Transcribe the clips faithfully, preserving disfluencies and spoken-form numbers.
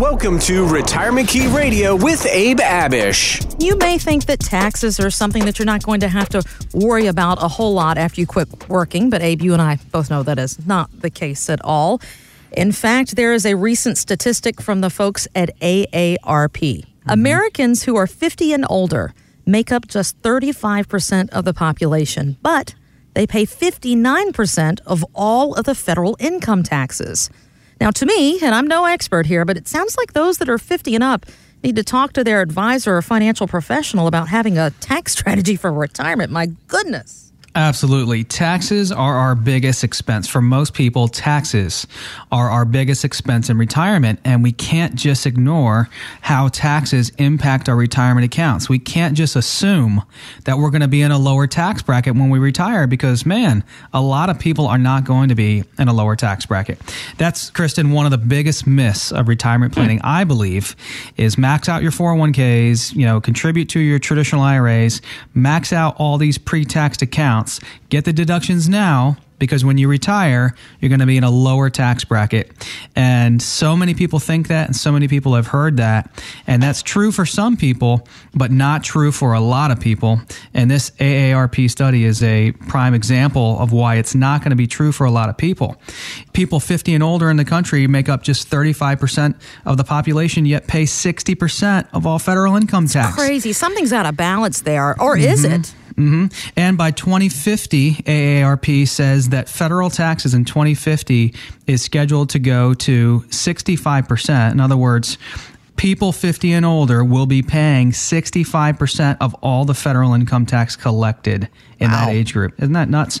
Welcome to Retirement Key Radio with Abe Abish. You may think that taxes are something that you're not going to have to worry about a whole lot after you quit working, but Abe, you and I both know that is not the case at all. In fact, there is a recent statistic from the folks at A A R P. Mm-hmm. Americans who are fifty and older make up just thirty-five percent of the population, but they pay fifty-nine percent of all of the federal income taxes. Now, to me, and I'm no expert here, but it sounds like those that are fifty and up need to talk to their advisor or financial professional about having a tax strategy for retirement. My goodness. Absolutely. Taxes are our biggest expense. For most people, taxes are our biggest expense in retirement, and we can't just ignore how taxes impact our retirement accounts. We can't just assume that we're going to be in a lower tax bracket when we retire because, man, a lot of people are not going to be in a lower tax bracket. That's, Kristen, one of the biggest myths of retirement planning, I believe, is max out your four oh one k's, you know, contribute to your traditional I R A's, max out all these pre-taxed accounts. Get the deductions now because when you retire, you're going to be in a lower tax bracket. And so many people think that, and so many people have heard that. And that's true for some people, but not true for a lot of people. And this A A R P study is a prime example of why it's not going to be true for a lot of people. People fifty and older in the country make up just thirty-five percent of the population, yet pay sixty percent of all federal income tax. It's crazy. Something's out of balance there, or mm-hmm. is it? Mm-hmm. And by twenty fifty, A A R P says that federal taxes in twenty fifty is scheduled to go to sixty-five percent. In other words, people fifty and older will be paying sixty-five percent of all the federal income tax collected in wow. that age group. Isn't that nuts?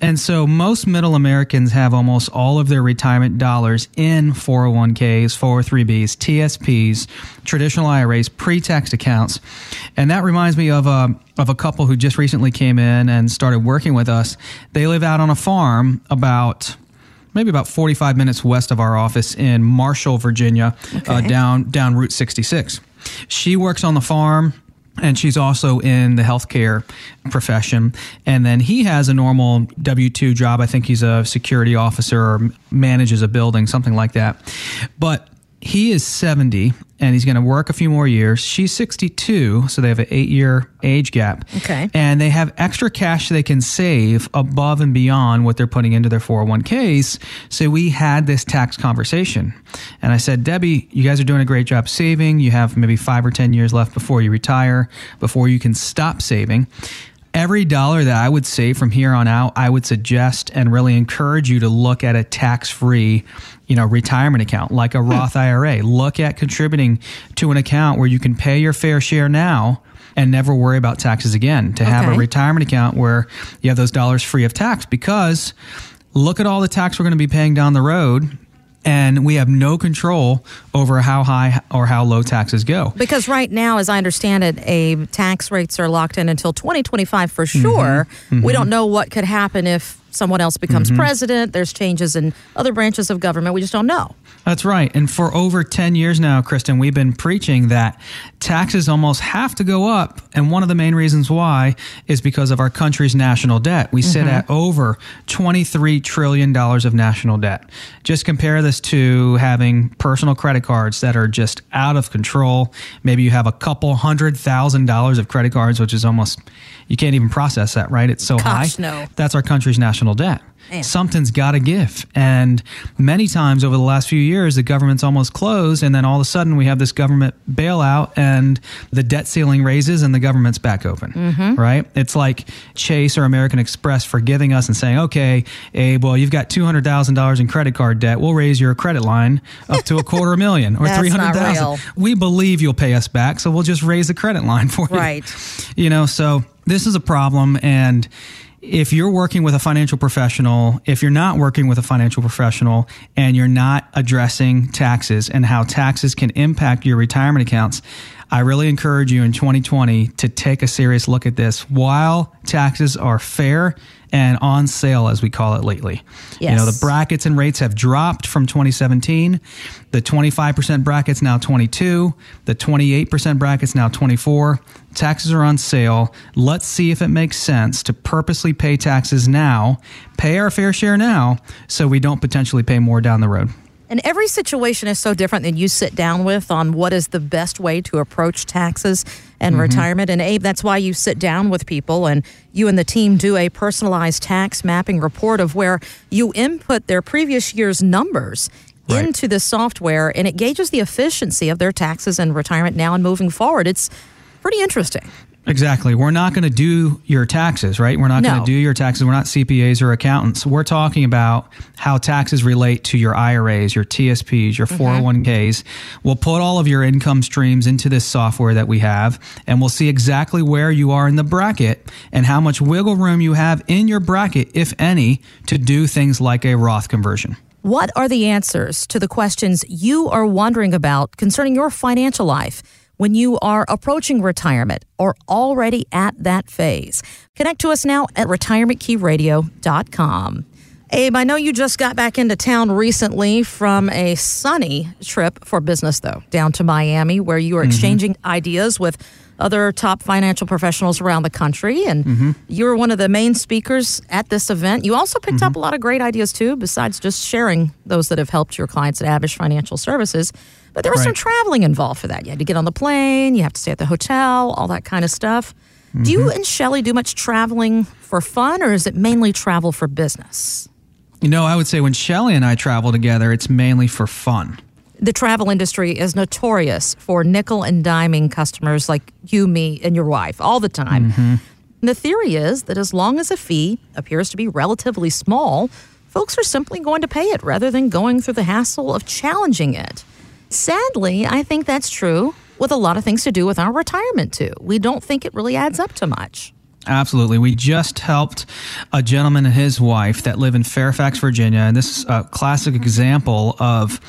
And so most middle Americans have almost all of their retirement dollars in four oh one k's, four oh three b's, T S P's, traditional I R A's, pre-tax accounts. And that reminds me of a, of a couple who just recently came in and started working with us. They live out on a farm about... maybe about forty-five minutes west of our office in Marshall, Virginia, okay. uh, down down Route sixty-six. She works on the farm, and she's also in the healthcare profession. And then he has a normal W two job. I think he's a security officer or manages a building, something like that. But he is seventy, and he's going to work a few more years. She's sixty-two, so they have an eight-year age gap. Okay. And they have extra cash they can save above and beyond what they're putting into their four oh one k's. So we had this tax conversation. And I said, Debbie, you guys are doing a great job saving. You have maybe five or ten years left before you retire, before you can stop saving. Every dollar that I would save from here on out, I would suggest and really encourage you to look at a tax-free, you know, retirement account like a Roth I R A. Look at contributing to an account where you can pay your fair share now and never worry about taxes again. To have okay. a retirement account where you have those dollars free of tax, because look at all the tax we're going to be paying down the road. And we have no control over how high or how low taxes go. Because right now, as I understand it, Abe, tax rates are locked in until twenty twenty-five for sure. Mm-hmm. Mm-hmm. We don't know what could happen if someone else becomes mm-hmm. president. There's changes in other branches of government. We just don't know. That's right. And for over ten years now, Kristen, we've been preaching that taxes almost have to go up. And one of the main reasons why is because of our country's national debt. We mm-hmm. sit at over twenty-three trillion dollars of national debt. Just compare this to having personal credit cards that are just out of control. Maybe you have a couple hundred thousand dollars of credit cards, which is almost, you can't even process that, right? It's so Gosh, high. No. That's our country's national debt. debt. Man. Something's got to give. And many times over the last few years, the government's almost closed. And then all of a sudden we have this government bailout and the debt ceiling raises and the government's back open, mm-hmm. right? It's like Chase or American Express forgiving us and saying, okay, Abe, well, you've got two hundred thousand dollars in credit card debt. We'll raise your credit line up to a quarter million or three hundred thousand. We believe you'll pay us back. So we'll just raise the credit line for you. Right. You know, so this is a problem. And if you're working with a financial professional, if you're not working with a financial professional and you're not addressing taxes and how taxes can impact your retirement accounts, I really encourage you in twenty twenty to take a serious look at this while taxes are fair and on sale, as we call it lately. Yes. You know, the brackets and rates have dropped from twenty seventeen. The twenty-five percent bracket's now twenty-two. The twenty-eight percent bracket's now twenty-four. Taxes are on sale. Let's see if it makes sense to purposely pay taxes now, pay our fair share now, so we don't potentially pay more down the road. And every situation is so different than you sit down with on what is the best way to approach taxes and mm-hmm. retirement. And Abe, that's why you sit down with people and you and the team do a personalized tax mapping report of where you input their previous year's numbers right. into the software, and it gauges the efficiency of their taxes and retirement now and moving forward. It's pretty interesting. Exactly. We're not going to do your taxes, right? We're not no. going to do your taxes. We're not C P As or accountants. We're talking about how taxes relate to your I R As, your T S Ps, your mm-hmm. four oh one Ks. We'll put all of your income streams into this software that we have, and we'll see exactly where you are in the bracket and how much wiggle room you have in your bracket, if any, to do things like a Roth conversion. What are the answers to the questions you are wondering about concerning your financial life when you are approaching retirement or already at that phase? Connect to us now at retirement key radio dot com. Abe, I know you just got back into town recently from a sunny trip for business, though, down to Miami, where you were mm-hmm. exchanging ideas with other top financial professionals around the country. And mm-hmm. you were one of the main speakers at this event. You also picked mm-hmm. up a lot of great ideas, too, besides just sharing those that have helped your clients at Abish Financial Services. But there was right. some traveling involved for that. You had to get on the plane, you have to stay at the hotel, all that kind of stuff. Mm-hmm. Do you and Shelley do much traveling for fun, or is it mainly travel for business? You know, I would say when Shelley and I travel together, it's mainly for fun. The travel industry is notorious for nickel and diming customers like you, me, and your wife all the time. Mm-hmm. The theory is that as long as a fee appears to be relatively small, folks are simply going to pay it rather than going through the hassle of challenging it. Sadly, I think that's true with a lot of things to do with our retirement, too. We don't think it really adds up to much. Absolutely. We just helped a gentleman and his wife that live in Fairfax, Virginia. And this is a classic example of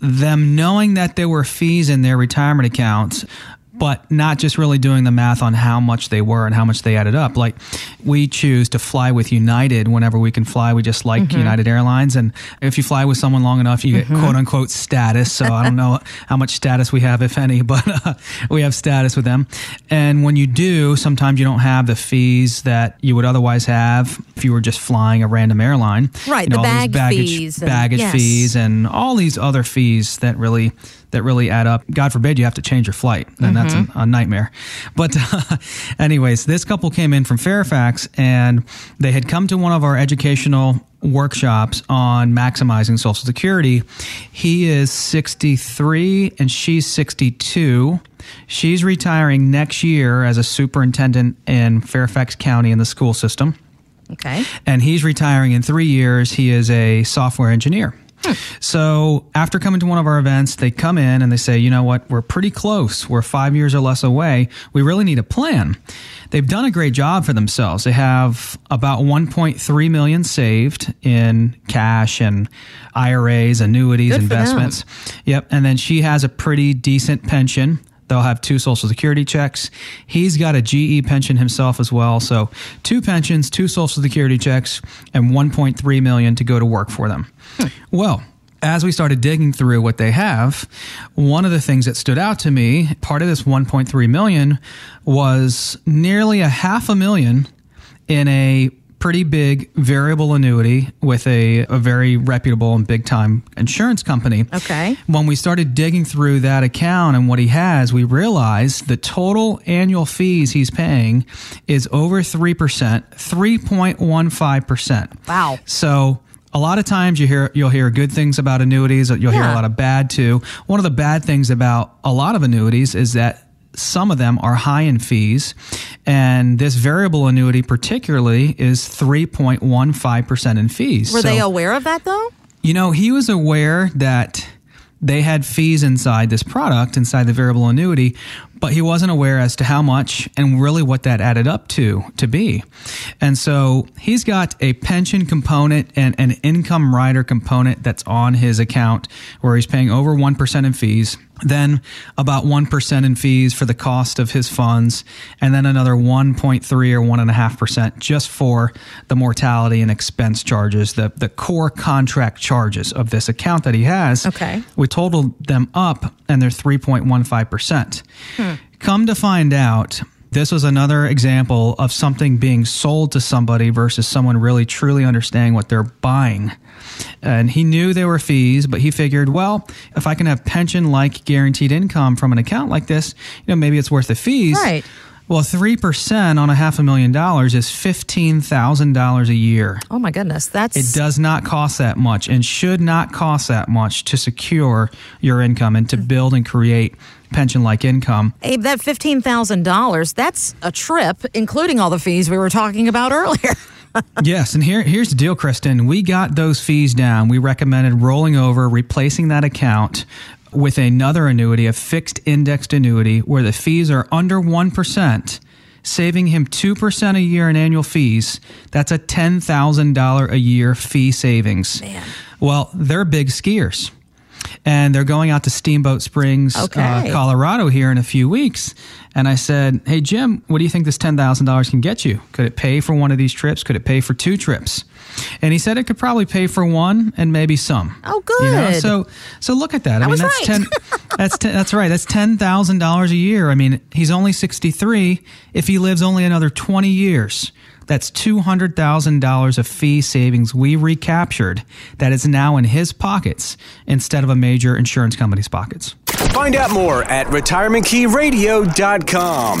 them knowing that there were fees in their retirement accounts, but not just really doing the math on how much they were and how much they added up. Like, we choose to fly with United whenever we can fly. We just like mm-hmm. United Airlines. And if you fly with someone long enough, you mm-hmm. get quote unquote status. So I don't know how much status we have, if any, but uh, we have status with them. And when you do, sometimes you don't have the fees that you would otherwise have if you were just flying a random airline. Right. You know, the bag baggage, fees. Baggage and, yes. fees and all these other fees that really... that really add up. God forbid you have to change your flight. And mm-hmm. that's a, a nightmare. But uh, anyways, this couple came in from Fairfax, and they had come to one of our educational workshops on maximizing Social Security. He is sixty-three and she's sixty-two. She's retiring next year as a superintendent in Fairfax County in the school system. Okay. And he's retiring in three years. He is a software engineer. Hmm. So after coming to one of our events, they come in and they say, you know what, we're pretty close. We're five years or less away. We really need a plan. They've done a great job for themselves. They have about one point three million dollars saved in cash and I R As, annuities, good investments. Yep. And then she has a pretty decent pension. They'll have two Social Security checks. He's got a G E pension himself as well. So two pensions, two Social Security checks, and one point three million dollars to go to work for them. Hmm. Well, as we started digging through what they have, one of the things that stood out to me, part of this one point three million dollars was nearly a half a million in a pretty big variable annuity with a, a very reputable and big-time insurance company. Okay. When we started digging through that account and what he has, we realized the total annual fees he's paying is over three percent, three point one five percent. Wow. So a lot of times you hear, you'll hear good things about annuities. You'll yeah. hear a lot of bad, too. One of the bad things about a lot of annuities is that some of them are high in fees, and this variable annuity particularly is three point one five percent in fees. Were so, they aware of that, though? You know, he was aware that they had fees inside this product, inside the variable annuity, but he wasn't aware as to how much and really what that added up to to be. And so he's got a pension component and an income rider component that's on his account where he's paying over one percent in fees, then about one percent in fees for the cost of his funds, and then another one point three or one point five percent just for the mortality and expense charges, the, the core contract charges of this account that he has. Okay. We totaled them up, and they're three point one five percent. Hmm. Come to find out, This was another example of something being sold to somebody versus someone really truly understanding what they're buying. And he knew there were fees, but he figured, well, if I can have pension-like guaranteed income from an account like this, you know, maybe it's worth the fees. Right. Well, three percent on a half a million dollars is fifteen thousand dollars a year. Oh, my goodness. That's It does not cost that much and should not cost that much to secure your income and to build and create pension-like income. Abe, that fifteen thousand dollars, that's a trip, including all the fees we were talking about earlier. Yes, and here, here's the deal, Kristen. We got those fees down. We recommended rolling over, replacing that account with another annuity, a fixed indexed annuity, where the fees are under one percent, saving him two percent a year in annual fees. That's a ten thousand dollars a year fee savings. Man. Well, they're big skiers, and they're going out to Steamboat Springs, okay. uh, Colorado here in a few weeks. And I said, hey, Jim, what do you think this ten thousand dollars can get you? Could it pay for one of these trips? Could it pay for two trips? And he said it could probably pay for one and maybe some. Oh, good. You know? So so look at that. I, I mean, was that's right. ten, that's ten, that's right. That's ten thousand dollars a year. I mean, he's only sixty-three. If he lives only another twenty years, that's two hundred thousand dollars of fee savings we recaptured that is now in his pockets instead of a major insurance company's pockets. Find out more at retirement key radio dot com.